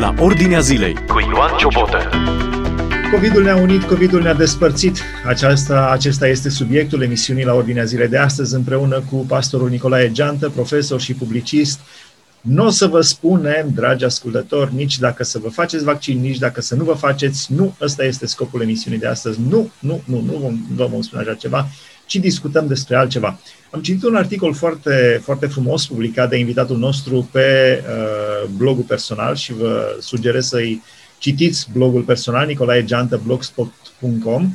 la Ordinea Zilei cu Ioan Ciobotă. COVID-ul ne-a unit, COVID-ul ne-a despărțit. Acesta este subiectul emisiunii la Ordinea Zilei de astăzi, împreună cu pastorul Nicolae Geantă, profesor și publicist. Nu o să vă spunem, dragi ascultători, nici dacă să vă faceți vaccin, nici dacă să nu vă faceți. Nu, ăsta este scopul emisiunii de astăzi. Nu vom spune așa ceva, ci discutăm despre altceva. Am citit un articol foarte, foarte frumos publicat de invitatul nostru pe blogul personal și vă sugerez să-i citiți blogul personal, Nicolae Geantă, blogspot.com.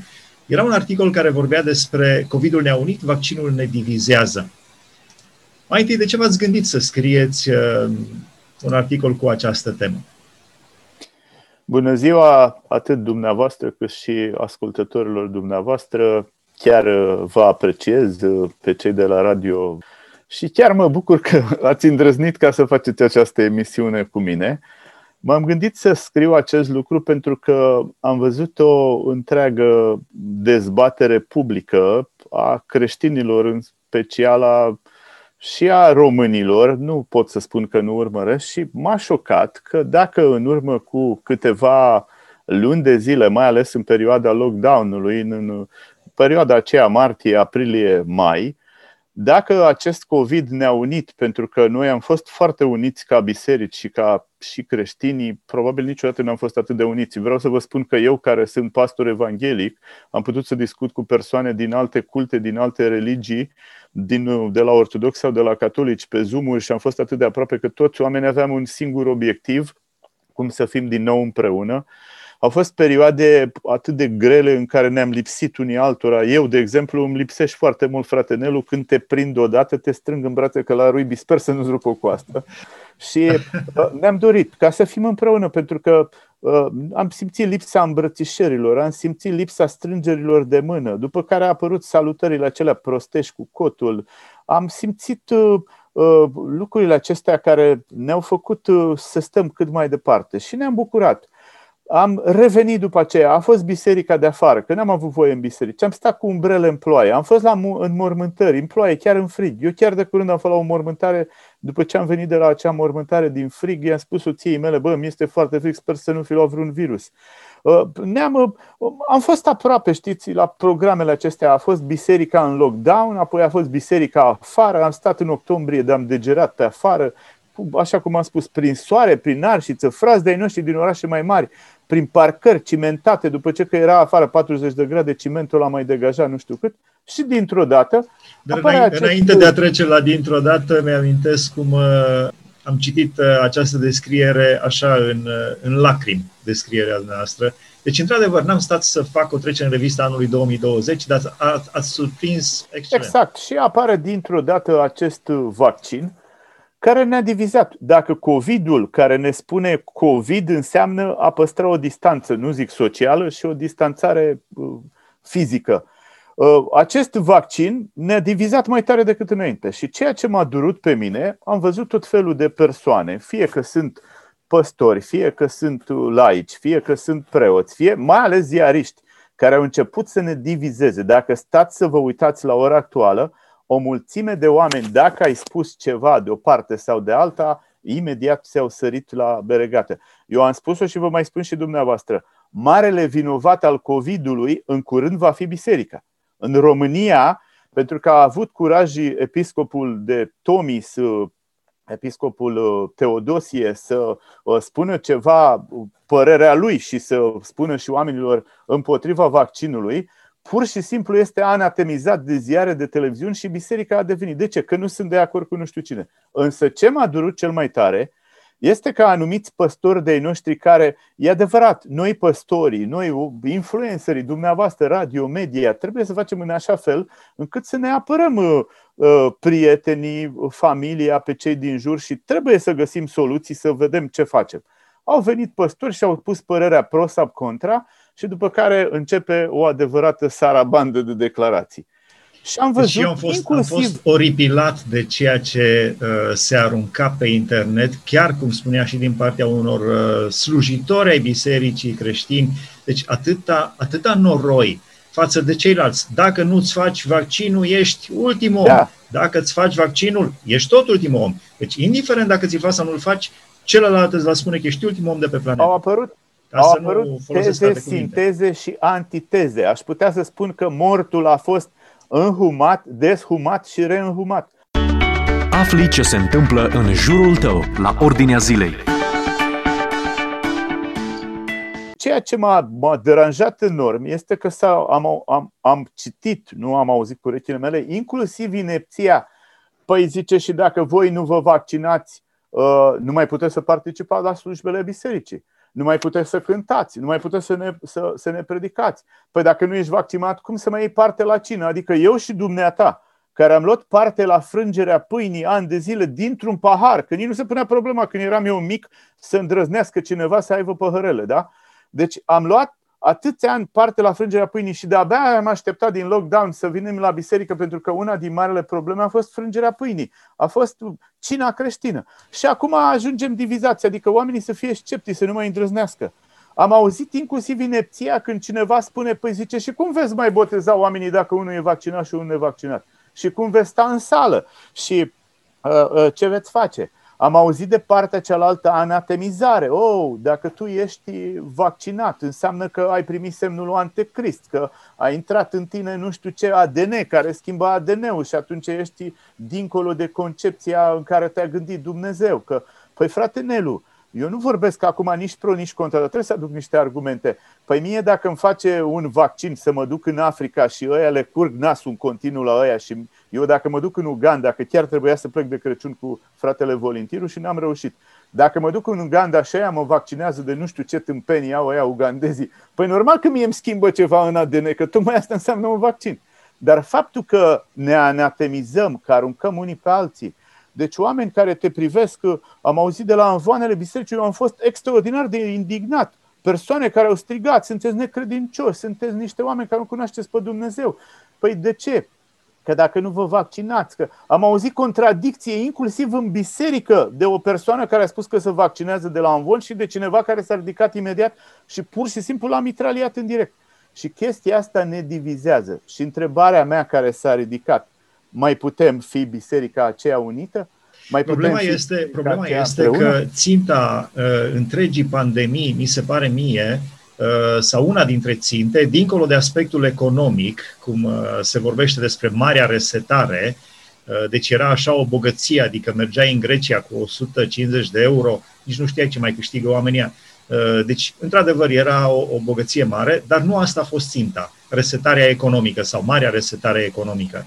Era un articol care vorbea despre COVID-ul ne-a unit, vaccinul ne divizează. Mai întâi, de ce v-ați gândit să scrieți un articol cu această temă? Bună ziua atât dumneavoastră cât și ascultătorilor dumneavoastră. Chiar vă apreciez pe cei de la radio și chiar mă bucur că ați îndrăznit ca să faceți această emisiune cu mine. M-am gândit să scriu acest lucru pentru că am văzut o întreagă dezbatere publică a creștinilor, în special și a românilor, nu pot să spun că nu urmăresc, și m-a șocat că dacă în urmă cu câteva luni de zile, mai ales în perioada lockdown-ului, în perioada aceea martie, aprilie, mai, dacă acest COVID ne-a unit, pentru că noi am fost foarte uniți ca biserici și ca și creștinii, probabil niciodată nu am fost atât de uniți. Vreau să vă spun că eu, care sunt pastor evanghelic, am putut să discut cu persoane din alte culte, din alte religii, de la ortodoxi sau de la catolici, pe Zoom-uri, și am fost atât de aproape că toți oamenii aveam un singur obiectiv: cum să fim din nou împreună. Au fost perioade atât de grele în care ne-am lipsit unii altora. Eu, de exemplu, îmi lipsești foarte mult, frate Nelu, când te prind odată, te strâng în brațe că la ruibii, sper să nu-ți rup o coastă. Și ne-am dorit ca să fim împreună, pentru că am simțit lipsa îmbrățișerilor, am simțit lipsa strângerilor de mână, după care a apărut salutările acelea prostești cu cotul. Am simțit lucrurile acestea care ne-au făcut să stăm cât mai departe și ne-am bucurat. Am revenit după aceea, a fost biserica de afară, că n-am avut voie în biserică. Am stat cu umbrele în ploaie, am fost la înmormântări, în ploaie, chiar în frig. Eu chiar de curând am fost la o mormântare, după ce am venit de la acea mormântare din frig, i-am spus soției mele: bă, mi este foarte frig, sper să nu fi luat vreun virus. Am fost aproape, știți, la programele acestea. A fost biserica în lockdown, apoi a fost biserica afară, am stat în octombrie, dar am degerat pe afară, așa cum am spus, prin soare, prin arșiță, frați de-ai noștri din orașe mai mari, prin parcări cimentate, după ce că era afară 40 de grade, cimentul a mai degajat nu știu cât, și dintr-o dată... Dar înainte de a trece la dintr-o dată, mi-amintesc cum am citit această descriere așa în lacrimi, descrierea noastră. Deci, într-adevăr, n-am stat să fac o trecere în revista anului 2020, dar ați surprins excelent. Exact, și apare dintr-o dată acest vaccin care ne-a divizat. Dacă COVID-ul, care ne spune COVID, înseamnă a păstra o distanță, nu zic socială, și o distanțare fizică. Acest vaccin ne-a divizat mai tare decât înainte. Și ceea ce m-a durut pe mine, am văzut tot felul de persoane, fie că sunt păstori, fie că sunt laici, fie că sunt preoți, fie mai ales ziariști, care au început să ne divizeze. Dacă stați să vă uitați la ora actuală, o mulțime de oameni, dacă ai spus ceva de o parte sau de alta, imediat s-au sărit la beregată. Eu am spus-o și vă mai spun și dumneavoastră: marele vinovat al COVID-ului în curând va fi biserica. În România, pentru că a avut curaj episcopul de Tomis, episcopul Teodosie, să spună ceva, părerea lui, și să spună și oamenilor împotriva vaccinului, pur și simplu este anatemizat de ziare, de televiziuni, și biserica a devenit. De ce? Că nu sunt de acord cu nu știu cine. Însă ce m-a durut cel mai tare este că anumiți păstori de-ai noștri care, e adevărat, noi păstorii, noi influencerii, dumneavoastră, radio, media, trebuie să facem în așa fel încât să ne apărăm prietenii, familia, pe cei din jur, și trebuie să găsim soluții, să vedem ce facem. Au venit păstori și au pus părerea pro sau contra, și după care începe o adevărată sarabandă de declarații. Și am văzut, deci eu am fost oripilat de ceea ce se arunca pe internet, chiar cum spunea și din partea unor slujitori ai bisericii creștini. Deci atâta noroi. față de ceilalți. Dacă nu-ți faci vaccinul, ești ultimul om. Da. Dacă îți faci vaccinul, ești tot ultimul om. Deci, indiferent dacă ți-l faci sau nu-l faci, celălalt îți va spune că ești ultimul om de pe planetă. Au apărut teze, sinteze și antiteze. Aș putea să spun că mortul a fost înhumat, deshumat și reînhumat. Afli ce se întâmplă în jurul tău, la ordinea zilei. Ceea ce m-a deranjat enorm este că am citit, nu am auzit cu urechile mele, inclusiv inepția. Păi zice, și dacă voi nu vă vaccinați, nu mai puteți să participați la slujbele bisericii. Nu mai puteți să cântați, nu mai puteți să ne predicați. Păi dacă nu ești vaccinat, cum să mai iei parte la cină? Adică eu și dumneata, care am luat parte la frângerea pâinii ani de zile dintr-un pahar, că nici nu se punea problema când eram eu mic să îndrăznească cineva să aibă păhărele, da? Deci am luat atâția ani parte la frângerea pâinii și de-abia am așteptat din lockdown să venim la biserică, pentru că una din marele probleme a fost frângerea pâinii, a fost cina creștină. Și acum ajungem divizați, adică oamenii să fie sceptici, să nu mai îndrăznească. Am auzit inclusiv inepția când cineva spune, păi zice, și cum veți mai boteza oamenii dacă unul e vaccinat și unul nevaccinat? Și cum veți sta în sală? Și ce veți face? Am auzit de partea cealaltă anatemizare. Dacă tu ești vaccinat, înseamnă că ai primit semnul lui Anticrist, că a intrat în tine nu știu ce ADN care schimbă ADN-ul și atunci ești dincolo de concepția în care te-a gândit Dumnezeu. Că, păi frate Nelu, eu nu vorbesc acum nici pro, nici contra, dar trebuie să aduc niște argumente. Păi mie dacă îmi face un vaccin să mă duc în Africa și ăia le curg nasul în continuu la ăia și eu dacă mă duc în Uganda, că chiar trebuia să plec de Crăciun cu fratele Volintiru și n-am reușit. Dacă mă duc în Uganda și ăia mă vaccinează de nu știu ce tâmpenii au ăia ugandezii, păi normal că mie îmi schimbă ceva în ADN, că tocmai asta înseamnă un vaccin. Dar faptul că ne anatemizăm, că aruncăm unii pe alții, deci oameni care te privesc, am auzit de la anvoanele bisericii, eu am fost extraordinar de indignat. Persoane care au strigat, sunteți necredincioși, sunteți niște oameni care nu cunoașteți pe Dumnezeu. Păi de ce? Că dacă nu vă vaccinați, că am auzit contradicție inclusiv în biserică de o persoană care a spus că se vaccinează de la anvon și de cineva care s-a ridicat imediat și pur și simplu l-a mitraliat în direct. Și chestia asta ne divizează. Și întrebarea mea care s-a ridicat, mai putem fi biserica aceea unită? Problema este că ținta întregii pandemii, mi se pare mie, sau una dintre ținte, dincolo de aspectul economic, cum se vorbește despre marea resetare, deci era așa o bogăție, adică mergeai în Grecia cu 150 de euro, nici nu știai ce mai câștigă oamenii. Deci, într-adevăr, era o bogăție mare, dar nu asta a fost ținta, resetarea economică sau marea resetare economică,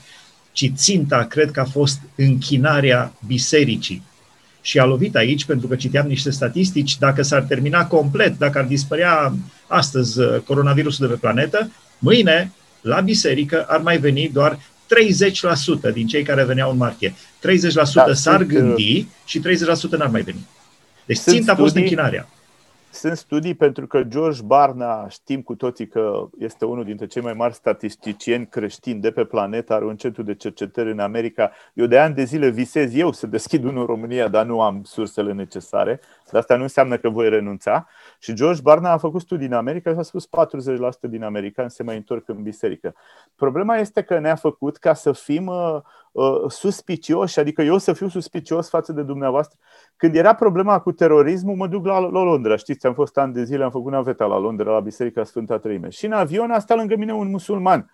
ci ținta, cred că a fost închinarea bisericii. Și a lovit aici, pentru că citeam niște statistici, dacă s-ar termina complet, dacă ar dispărea astăzi coronavirusul de pe planetă, mâine, la biserică, ar mai veni doar 30% din cei care veneau în martie. 30% s-ar gândi și 30% n-ar mai veni. Deci ținta a fost închinarea. Sunt studii, pentru că George Barna, știm cu toții că este unul dintre cei mai mari statisticieni creștini de pe planetă, are un centru de cercetări în America. Eu de ani de zile visez eu să deschid unul în România, dar nu am sursele necesare. Dar asta nu înseamnă că voi renunța. Și George Barna a făcut studii în America și a spus 40% din americani se mai întorc în biserică. Problema este că ne-a făcut ca să fim suspicioși, adică eu să fiu suspicios față de dumneavoastră. Când era problema cu terorismul, mă duc la Londra. Știți, am fost ani de zile, am făcut naveta la Londra, la Biserica Sfânta Treime. Și în avion a stat lângă mine un musulman,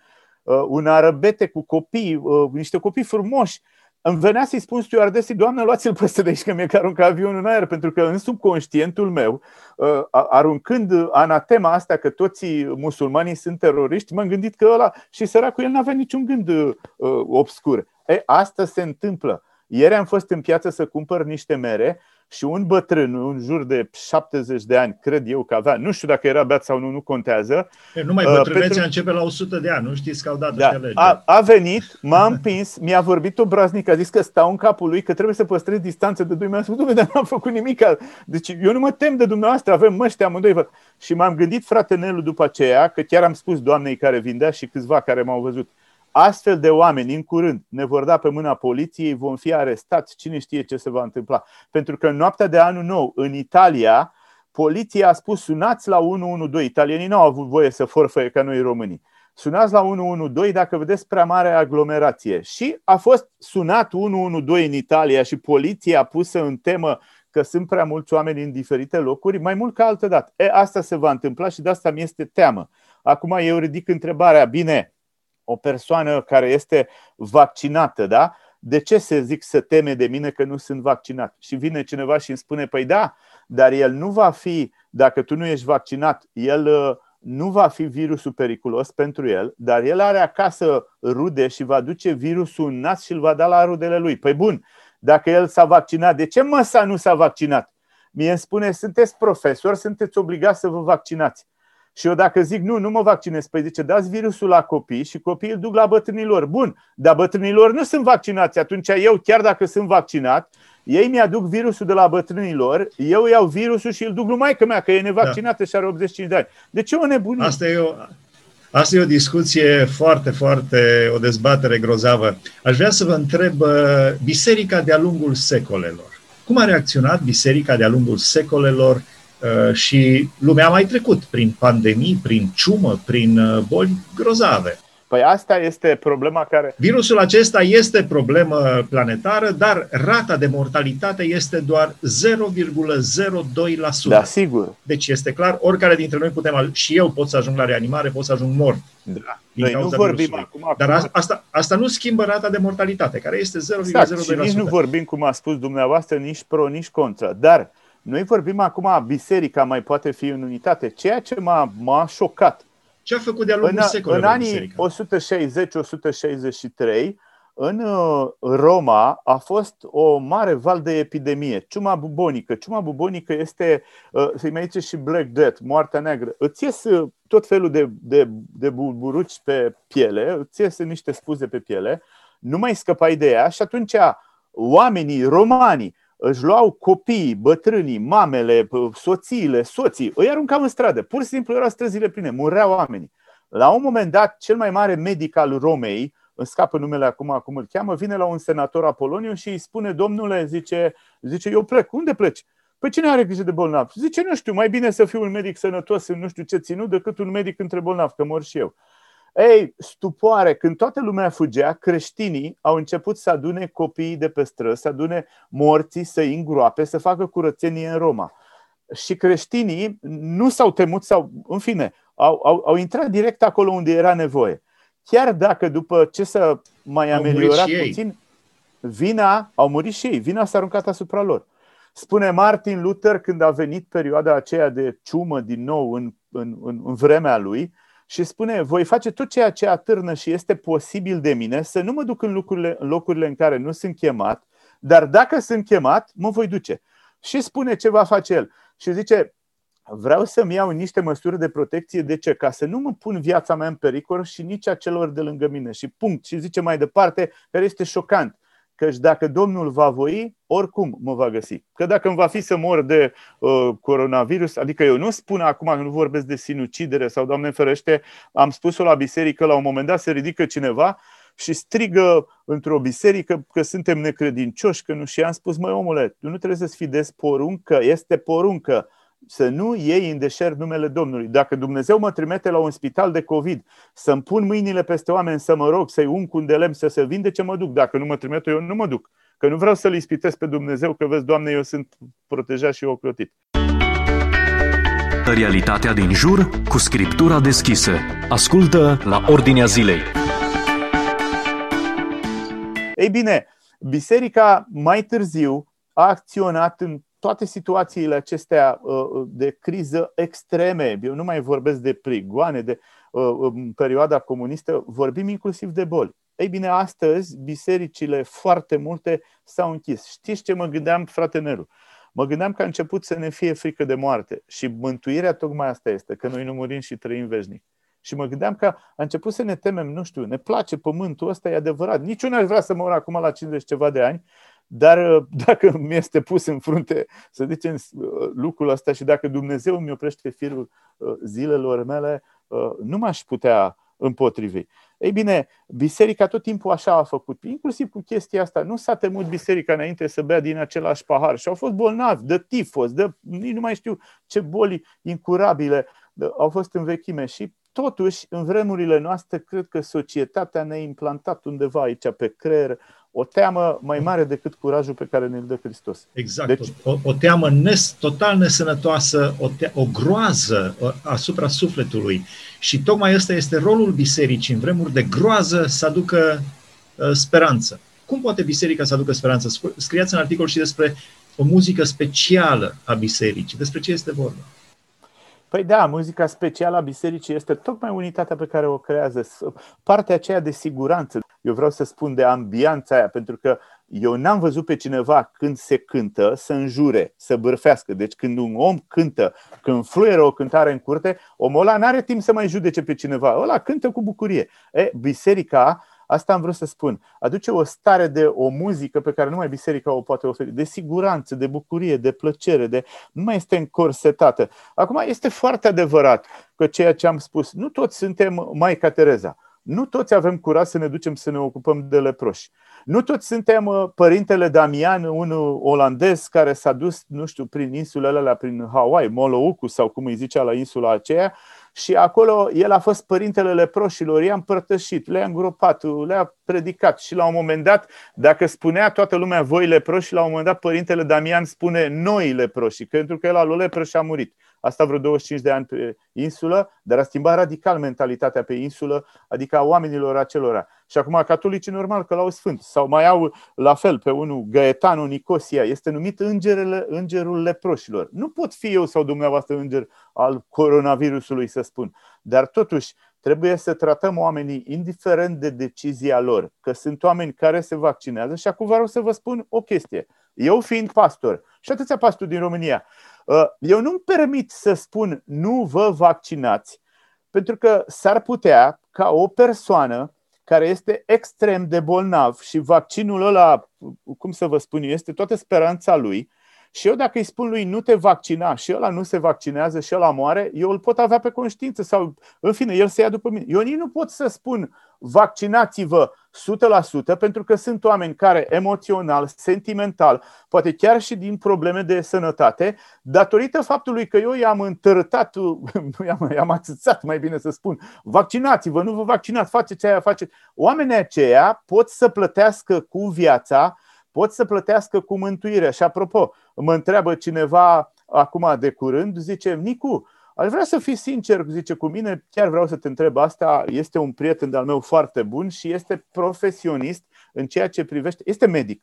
un arăbete cu copii, niște copii frumoși. Îmi venea să-i spun stewardesei, Doamne, luați-l peste de aici, că mi-e că aruncă avionul în aer, pentru că în subconștientul meu, aruncând anatema asta că toți musulmanii sunt teroriști, m-am gândit că ăla și săracul el n-avea niciun gând obscur. Asta se întâmplă. Ieri am fost în piață să cumpăr niște mere și un bătrân, în jur de 70 de ani, cred eu că avea, nu știu dacă era beat sau nu, nu contează. Numai bătrânețea începe la 100 de ani, nu știți că au dat ăștia lege. A venit, m-a împins, mi-a vorbit obraznic, a zis că stau în capul lui, că trebuie să păstrez distanță de 2 metri. Am spus, dar n-am făcut nimic. Deci eu nu mă tem de dumneavoastră, avem măști amândoi. Și m-am gândit, frate Nelu, după aceea, că chiar am spus doamnei care vindea și câțiva care m-au văzut, astfel de oameni în curând ne vor da pe mâna poliției, vom fi arestați, cine știe ce se va întâmpla. Pentru că în noaptea de anul nou, în Italia, poliția a spus sunați la 112. Italienii nu au avut voie să forfăie ca noi românii. Sunați la 112 dacă vedeți prea mare aglomerație. Și a fost sunat 112 în Italia și poliția a pus în temă că sunt prea mulți oameni în diferite locuri, mai mult ca altădată. Asta se va întâmpla și de asta mi este teamă. Acum eu ridic întrebarea, bine, o persoană care este vaccinată, da? De ce se zic să teme de mine că nu sunt vaccinat? Și vine cineva și îmi spune, păi da, dar el nu va fi, dacă tu nu ești vaccinat, el nu va fi virusul periculos pentru el, dar el are acasă rude și va duce virusul în nas și îl va da la rudele lui. Păi bun, dacă el s-a vaccinat, de ce măsa nu s-a vaccinat? Mie îmi spune, sunteți profesori, sunteți obligați să vă vaccinați. Și eu dacă zic, nu mă vaccinez, păi zice, dați virusul la copii și copiii îl duc la bătrânilor. Bun, dar bătrânilor nu sunt vaccinați. Atunci eu, chiar dacă sunt vaccinat, ei mi-aduc virusul de la bătrânilor, eu iau virusul și îl duc lui maică-mea, că e nevaccinată și are 85 de ani. De ce o nebunie? Asta e o discuție foarte, o dezbatere grozavă. Aș vrea să vă întreb, biserica de-a lungul secolelor, cum a reacționat biserica de-a lungul secolelor? Și lumea a mai trecut prin pandemii, prin ciumă, prin boli grozave. Păi asta este problema care... Virusul acesta este problemă planetară, dar rata de mortalitate este doar 0,02%. Da, sigur. Deci este clar, oricare dintre noi putem... Și eu pot să ajung la reanimare, pot să ajung mort. Da. Noi nu vorbim acum... Dar asta nu schimbă rata de mortalitate, care este 0,02%. Exact, și nici nu vorbim, cum a spus dumneavoastră, nici pro, nici contra. Dar... Noi vorbim acum, biserica mai poate fi în unitate, ceea ce m-a șocat. Ce a făcut de-a lungul secolelor anii 160-163, în Roma a fost o mare val de epidemie, ciuma bubonică. Ciuma bubonică este, se mai zice și Black Death, moartea neagră. Îți ies tot felul de bulburuci pe piele, îți ies niște spuze pe piele, nu mai scăpai de ea și atunci oamenii, romanii, își luau copiii, bătrânii, mamele, soțiile, soții, îi aruncau în stradă. Pur și simplu erau străzile pline, mureau oamenii. La un moment dat, cel mai mare medic al Romei, îmi scapă numele acum îl cheamă, vine la un senator Apoloniu și îi spune, domnule, zice, eu plec. Unde pleci? Păi cine are grijă de bolnav? Zice, nu știu, mai bine să fiu un medic sănătos în nu știu ce ținut decât un medic între bolnav, că mor și eu. Ei, stupoare, când toată lumea fugea, creștinii au început să adune copiii de pe străzi, să adune morții, să-i îngroape, să facă curățenie în Roma. Și creștinii nu s-au temut, au intrat direct acolo unde era nevoie. Chiar dacă după ce s-a mai ameliorat puțin, au murit și ei, vina s-a aruncat asupra lor. Spune Martin Luther, când a venit perioada aceea de ciumă din nou în vremea lui, și spune, voi face tot ceea ce atârnă și este posibil de mine să nu mă duc în locurile în care nu sunt chemat, dar dacă sunt chemat, mă voi duce. Și spune ce va face el. Și zice, vreau să-mi iau niște măsuri de protecție. De ce? Ca să nu mă pun viața mea în pericol și nici a celor de lângă mine. Și punct. Și zice mai departe, care este șocant. Căci dacă Domnul va voi, oricum mă va găsi. Că dacă îmi va fi să mor de coronavirus, adică eu nu spun acum, nu vorbesc de sinucidere sau Doamne ferește, am spus-o la biserică, la un moment dat se ridică cineva și strigă într-o biserică că suntem necredincioși, că nu. Și am spus, măi omule, nu trebuie să-ți fidezi poruncă, este poruncă. Să nu iei în deșert numele Domnului. Dacă Dumnezeu mă trimite la un spital de COVID, să-mi pun mâinile peste oameni, să mă rog, să-i ung cu un de lemn, să se vindece, mă duc. Dacă nu mă trimite, eu nu mă duc. Că nu vreau să-L ispitesc pe Dumnezeu, că vezi, Doamne, eu sunt protejat și ocrotit. Realitatea din jur, cu Scriptura deschisă. Ascultă La Ordinea Zilei. Ei bine, biserica mai târziu a acționat în toate situațiile acestea de criză extreme, eu nu mai vorbesc de prigoane, de perioada comunistă, vorbim inclusiv de boli. Ei bine, astăzi bisericile foarte multe s-au închis. Știți ce mă gândeam, frate Neru? Mă gândeam că a început să ne fie frică de moarte și mântuirea tocmai asta este, că noi nu murim și trăim veșnic. Și mă gândeam că a început să ne temem, nu știu, ne place pământul ăsta, e adevărat. Nici eu n-aș vrea să mor acum la 50 ceva de ani, dar dacă mi este pus în frunte, să zicem, lucrul ăsta și dacă Dumnezeu îmi oprește firul zilelor mele, nu m-aș putea împotrivi. Ei bine, biserica tot timpul așa a făcut, inclusiv cu chestia asta. Nu s-a temut biserica înainte să bea din același pahar și au fost bolnavi de tifos, de nu mai știu ce boli incurabile au fost în vechime și Totuși, în vremurile noastre, cred că societatea ne-a implantat undeva aici pe creier o teamă mai mare decât curajul pe care ne-l dă Hristos. Exact. Deci, o teamă total nesănătoasă, o groază asupra sufletului. Și tocmai ăsta este rolul bisericii, în vremuri de groază, să aducă speranță. Cum poate biserica să aducă speranță? Scriați în articol și despre o muzică specială a bisericii. Despre ce este vorba? Păi da, muzica specială a bisericii este tocmai unitatea pe care o creează, partea aceea de siguranță. Eu vreau să spun de ambianța aia, pentru că eu n-am văzut pe cineva când se cântă să înjure, să bârfească. Deci când un om cântă, când fluieră o cântare în curte, omul ăla n-are timp să mai judece pe cineva. Ăla cântă cu bucurie. Biserica, asta am vrut să spun, aduce o stare de o muzică pe care numai biserica o poate oferi, de siguranță, de bucurie, de plăcere, de nu mai este încorsetată. Acum, este foarte adevărat că ceea ce am spus, nu toți suntem Maica Tereza, nu toți avem curaj să ne ducem să ne ocupăm de leproși, nu toți suntem Părintele Damian, un olandez care s-a dus, nu știu, prin insulele alea, prin Hawaii, Moloku sau cum îi zicea la insula aceea, și acolo el a fost părintele leproșilor, i-a împărtășit, le-a îngropat, le-a predicat și la un moment dat, dacă spunea toată lumea voi leproși, la un moment dat Părintele Damian spune noi leproși, pentru că el a luat lepră și a murit. A stat vreo 25 de ani pe insulă, dar a schimbat radical mentalitatea pe insulă, adică a oamenilor acelora. Și acum catolicii normal că l-au sfânt. Sau mai au la fel pe unul, Gaetano Nicosia, este numit îngerul leproșilor. Nu pot fi eu sau dumneavoastră înger al coronavirusului, să spun. Dar totuși trebuie să tratăm oamenii indiferent de decizia lor. Că sunt oameni care se vaccinează și acum vreau să vă spun o chestie. Eu fiind pastor și atâția pastori din România, eu nu-mi permit să spun nu vă vaccinați, pentru că s-ar putea ca o persoană care este extrem de bolnav și vaccinul ăla, cum să vă spun, este toată speranța lui, și eu dacă îi spun lui nu te vaccina și ăla nu se vaccinează și ăla moare, eu îl pot avea pe conștiință sau, în fine, el se ia după mine. Eu nici nu pot să spun vaccinați-vă 100%, pentru că sunt oameni care emoțional, sentimental, poate chiar și din probleme de sănătate, datorită faptului că eu i-am întărătat, i-am atâțat, mai bine să spun, vaccinați-vă, nu vă vaccinați, faceți aia, faceți. Oamenii aceia pot să plătească cu viața, pot să plătească cu mântuirea. Și apropo, mă întreabă cineva acum de curând, zice, Nicu, aș vrea să fii sincer, zice, cu mine, chiar vreau să te întreb asta, este un prieten de-al meu foarte bun și este profesionist în ceea ce privește, este medic.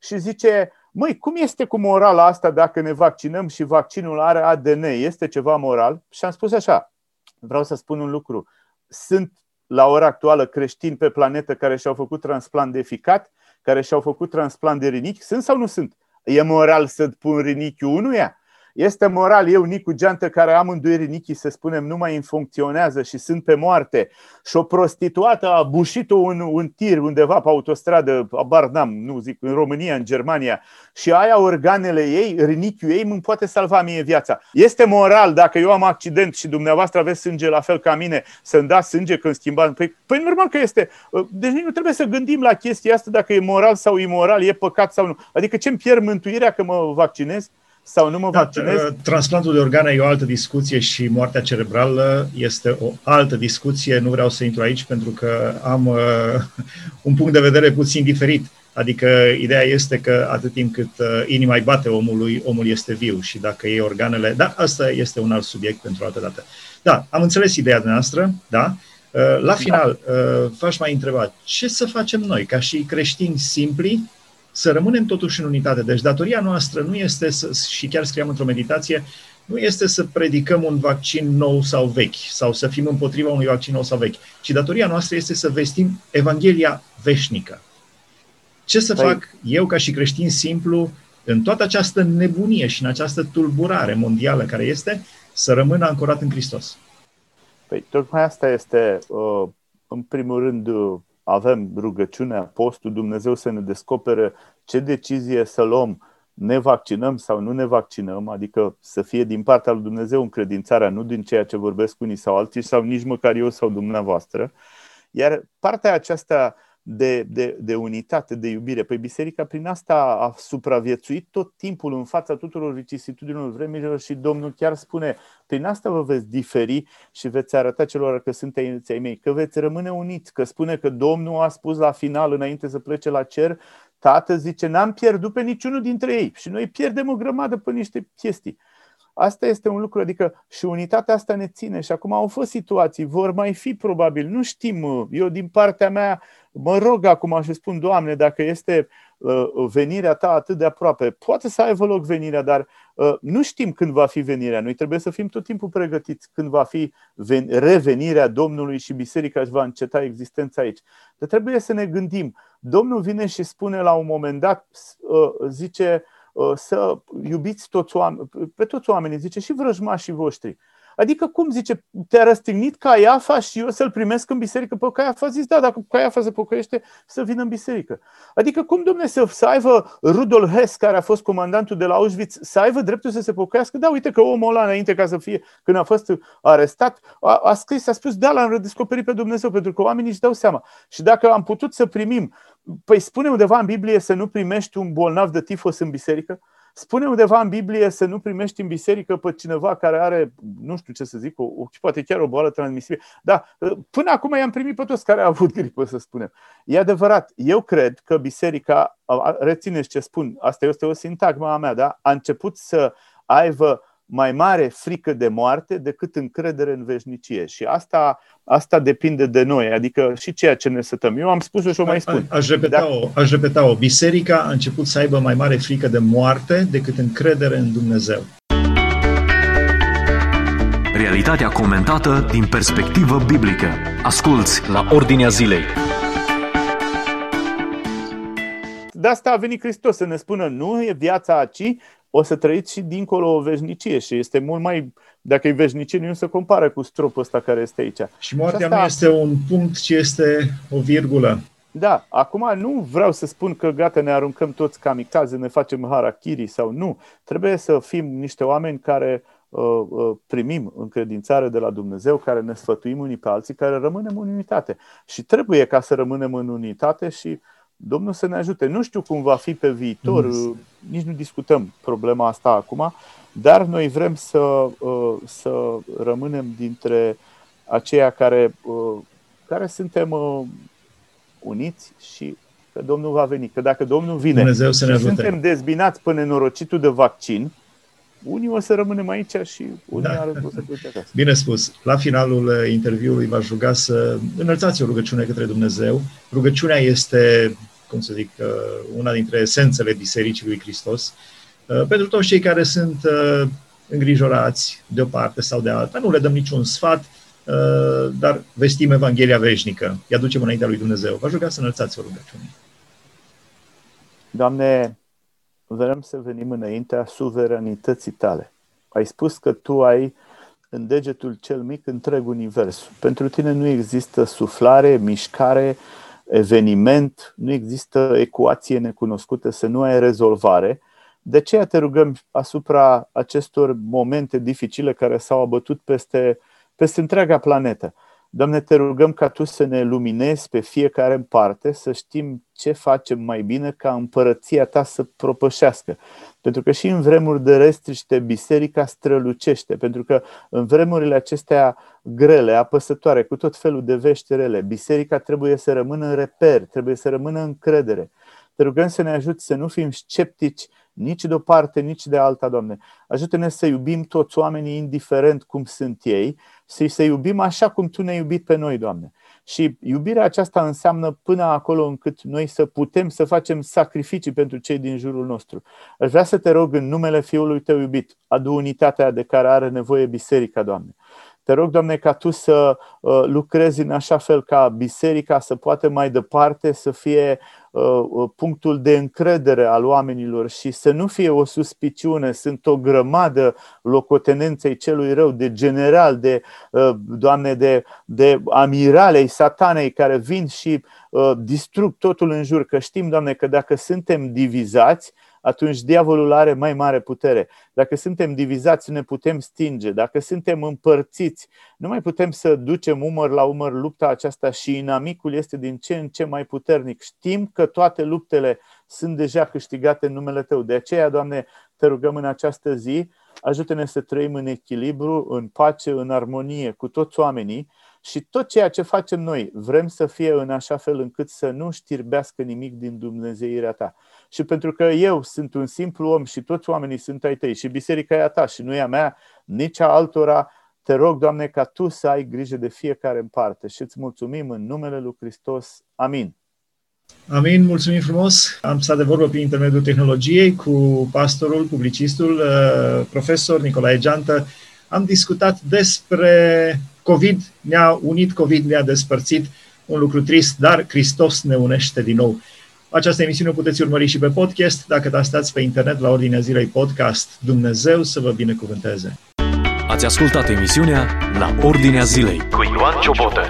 Și zice, măi, cum este cu morala asta dacă ne vaccinăm și vaccinul are ADN? Este ceva moral? Și am spus așa, vreau să spun un lucru. Sunt la ora actuală creștini pe planetă care și-au făcut transplant de ficat, care și-au făcut transplant de rinichi, sunt sau nu sunt? E moral să pun rinichiul unuia? Este moral eu, Nicu Geantă, care am amândoi rinichii, să spunem, nu mai funcționează și sunt pe moarte, și o prostituată a bușit-o un tir undeva pe autostradă, abar n-am, nu zic, în România, în Germania, și aia organele ei, rinichiul ei, îmi poate salva mie viața. Este moral dacă eu am accident și dumneavoastră aveți sânge la fel ca mine, să-mi dați sânge când schimbați? Păi normal că este. Deci nu trebuie să gândim la chestia asta dacă e moral sau imoral, e păcat sau nu. Adică ce-mi pierd mântuirea că mă vaccinez? Sau nu mă vaccinez? Transplantul de organe e o altă discuție și moartea cerebrală este o altă discuție. Nu vreau să intru aici pentru că am un punct de vedere puțin diferit. Adică ideea este că atât timp cât inima îi bate omului, omul este viu și dacă iei organele... Da, asta este un alt subiect pentru altă dată. Da, am înțeles ideea noastră, da? La final, v-aș mai întreba, ce să facem noi ca și creștini simpli să rămânem totuși în unitate? Deci datoria noastră nu este, și chiar scriam într-o meditație, nu este să predicăm un vaccin nou sau vechi, sau să fim împotriva unui vaccin nou sau vechi, ci datoria noastră este să vestim Evanghelia veșnică. Ce să fac eu ca și creștin simplu în toată această nebunie și în această tulburare mondială care este, să rămân ancorat în Hristos? Păi tocmai asta este, în primul rând, avem rugăciunea, postul, Dumnezeu să ne descopere ce decizie să luăm, ne vaccinăm sau nu ne vaccinăm, adică să fie din partea lui Dumnezeu încredințarea, nu din ceea ce vorbesc unii sau alții sau nici măcar eu sau dumneavoastră. Iar partea aceasta de unitate, de iubire. Păi biserica prin asta a supraviețuit tot timpul în fața tuturor vicisitudinilor vremilor și Domnul chiar spune: prin asta vă veți diferi și veți arăta celor că sunteți ai mei, că veți rămâne uniți, că spune că Domnul a spus la final, înainte să plece la cer, Tată, zice, n-am pierdut pe niciunul dintre ei și noi pierdem o grămadă pe niște chestii. Asta este un lucru, adică și unitatea asta ne ține și acum au fost situații, vor mai fi probabil, nu știm, eu din partea mea mă rog acum și spun, Doamne, dacă este venirea Ta atât de aproape, poate să aibă loc venirea, dar nu știm când va fi venirea, noi trebuie să fim tot timpul pregătiți când va fi revenirea Domnului și biserica își va înceta existența aici. Dar trebuie să ne gândim, Domnul vine și spune la un moment dat, zice, să iubiți toți pe toți oamenii, zice, și vrăjmașii voștri. Adică cum zice, te-a răstignit Caiafa și eu să-l primesc în biserică? Păi Caiafa zice, da, dacă Caiafa se pocăiește, să vină în biserică. Adică cum, Dom'le, să aibă Rudolf Hess, care a fost comandantul de la Auschwitz, să aibă dreptul să se pocăiască? Da, uite că omul ăla înainte ca să fie, când a fost arestat, a scris, a spus, da, l-am redescoperit pe Dumnezeu, pentru că oamenii își dau seama. Și dacă am putut să primim, păi spune undeva în Biblie să nu primești un bolnav de tifos în biserică? Spune undeva în Biblie să nu primești în biserică pe cineva care are, nu știu ce să zic, poate chiar o boală transmisibilă. Dar până acum i-am primit pe toți care au avut gripă, să spunem. E adevărat, eu cred că biserica, rețineți ce spun, asta este o sintagmă a mea, da? A început să aibă mai mare frică de moarte decât încredere în veșnicie. Și asta depinde de noi, adică și ceea ce ne sătăm. Eu am spus-o și o mai spun. Aș repeta-o. Biserica a început să aibă mai mare frică de moarte decât încredere în Dumnezeu. Realitatea comentată din perspectivă biblică. Asculți la Ordinea Zilei. De asta a venit Hristos să ne spună, nu e viața aici, o să trăiți și dincolo o veșnicie și este mult mai, dacă e veșnicie, nu se compară cu stropul ăsta care este aici. Și moartea nu este un punct, ci este o virgulă. Da, acum nu vreau să spun că gata, ne aruncăm toți kamikaze, ne facem harakiri sau nu. Trebuie să fim niște oameni care primim încredințare de la Dumnezeu, care ne sfătuim unii pe alții, care rămânem în unitate. Și trebuie ca să rămânem în unitate și Domnul să ne ajute. Nu știu cum va fi pe viitor, nici nu discutăm problema asta acum, dar noi vrem să rămânem dintre aceia care suntem uniți și că Domnul va veni. Că dacă Domnul vine și suntem dezbinați pe nenorocitul de vaccin, unii o să rămânem aici și unii o să plece acasă. Bine spus. La finalul interviului v-aș ruga să înălțați o rugăciune către Dumnezeu. Rugăciunea este, cum să zic, una dintre esențele Bisericii lui Hristos. Pentru toți cei care sunt îngrijorați de o parte sau de alta, nu le dăm niciun sfat, dar vestim Evanghelia veșnică. Îi aducem înaintea lui Dumnezeu. V-aș ruga să înălțați o rugăciune. Doamne, vrem să venim înaintea suveranității Tale. Ai spus că Tu ai în degetul cel mic întreg universul. Pentru Tine nu există suflare, mișcare, eveniment, nu există ecuație necunoscută, să nu ai rezolvare. De aceea Te rugăm asupra acestor momente dificile care s-au abătut peste întreaga planetă. Doamne, Te rugăm ca Tu să ne luminezi pe fiecare în parte, să știm ce facem mai bine ca împărăția Ta să propășească. Pentru că și în vremuri de restriște, biserica strălucește. Pentru că în vremurile acestea grele, apăsătoare, cu tot felul de vești rele, biserica trebuie să rămână în reper, trebuie să rămână în credere. Te rugăm să ne ajuți să nu fim sceptici nici de o parte, nici de alta, Doamne. Ajută-ne să iubim toți oamenii indiferent cum sunt ei, să iubim așa cum Tu ne-ai iubit pe noi, Doamne. Și iubirea aceasta înseamnă până acolo încât noi să putem să facem sacrificii pentru cei din jurul nostru. Aș vrea să Te rog în numele Fiului Tău iubit, adu unitatea de care are nevoie biserica, Doamne. Te rog, Doamne, ca Tu să lucrezi în așa fel ca biserica să poată mai departe să fie punctul de încredere al oamenilor și să nu fie o suspiciune, sunt o grămadă locotenenței celui rău, de general, de Doamne, de amiralei satanei care vin și distrug totul în jur. Că știm, Doamne, că dacă suntem divizați, atunci diavolul are mai mare putere. Dacă suntem divizați, ne putem stinge. Dacă suntem împărțiți, nu mai putem să ducem umăr la umăr lupta aceasta și inamicul este din ce în ce mai puternic. Știm că toate luptele sunt deja câștigate în numele Tău. De aceea, Doamne, Te rugăm în această zi, ajută-ne să trăim în echilibru, în pace, în armonie cu toți oamenii și tot ceea ce facem noi vrem să fie în așa fel încât să nu știrbească nimic din dumnezeirea Ta. Și pentru că eu sunt un simplu om și toți oamenii sunt ai Tăi și biserica e a Ta și nu e a mea, nici a altora, Te rog, Doamne, ca Tu să ai grijă de fiecare în parte și îți mulțumim în numele lui Hristos. Amin. Amin, mulțumim frumos! Am stat de vorbă prin intermediul tehnologiei cu pastorul, publicistul, profesor Nicolae Geantă. Am discutat despre COVID, ne-a unit, COVID ne-a despărțit, un lucru trist, dar Hristos ne unește din nou. Această emisiune o puteți urmări și pe podcast, dacă dați pe internet la Ordinea Zilei Podcast. Dumnezeu să vă binecuvânteze! Ați ascultat emisiunea La Ordinea Zilei cu Ioan Ciobotă.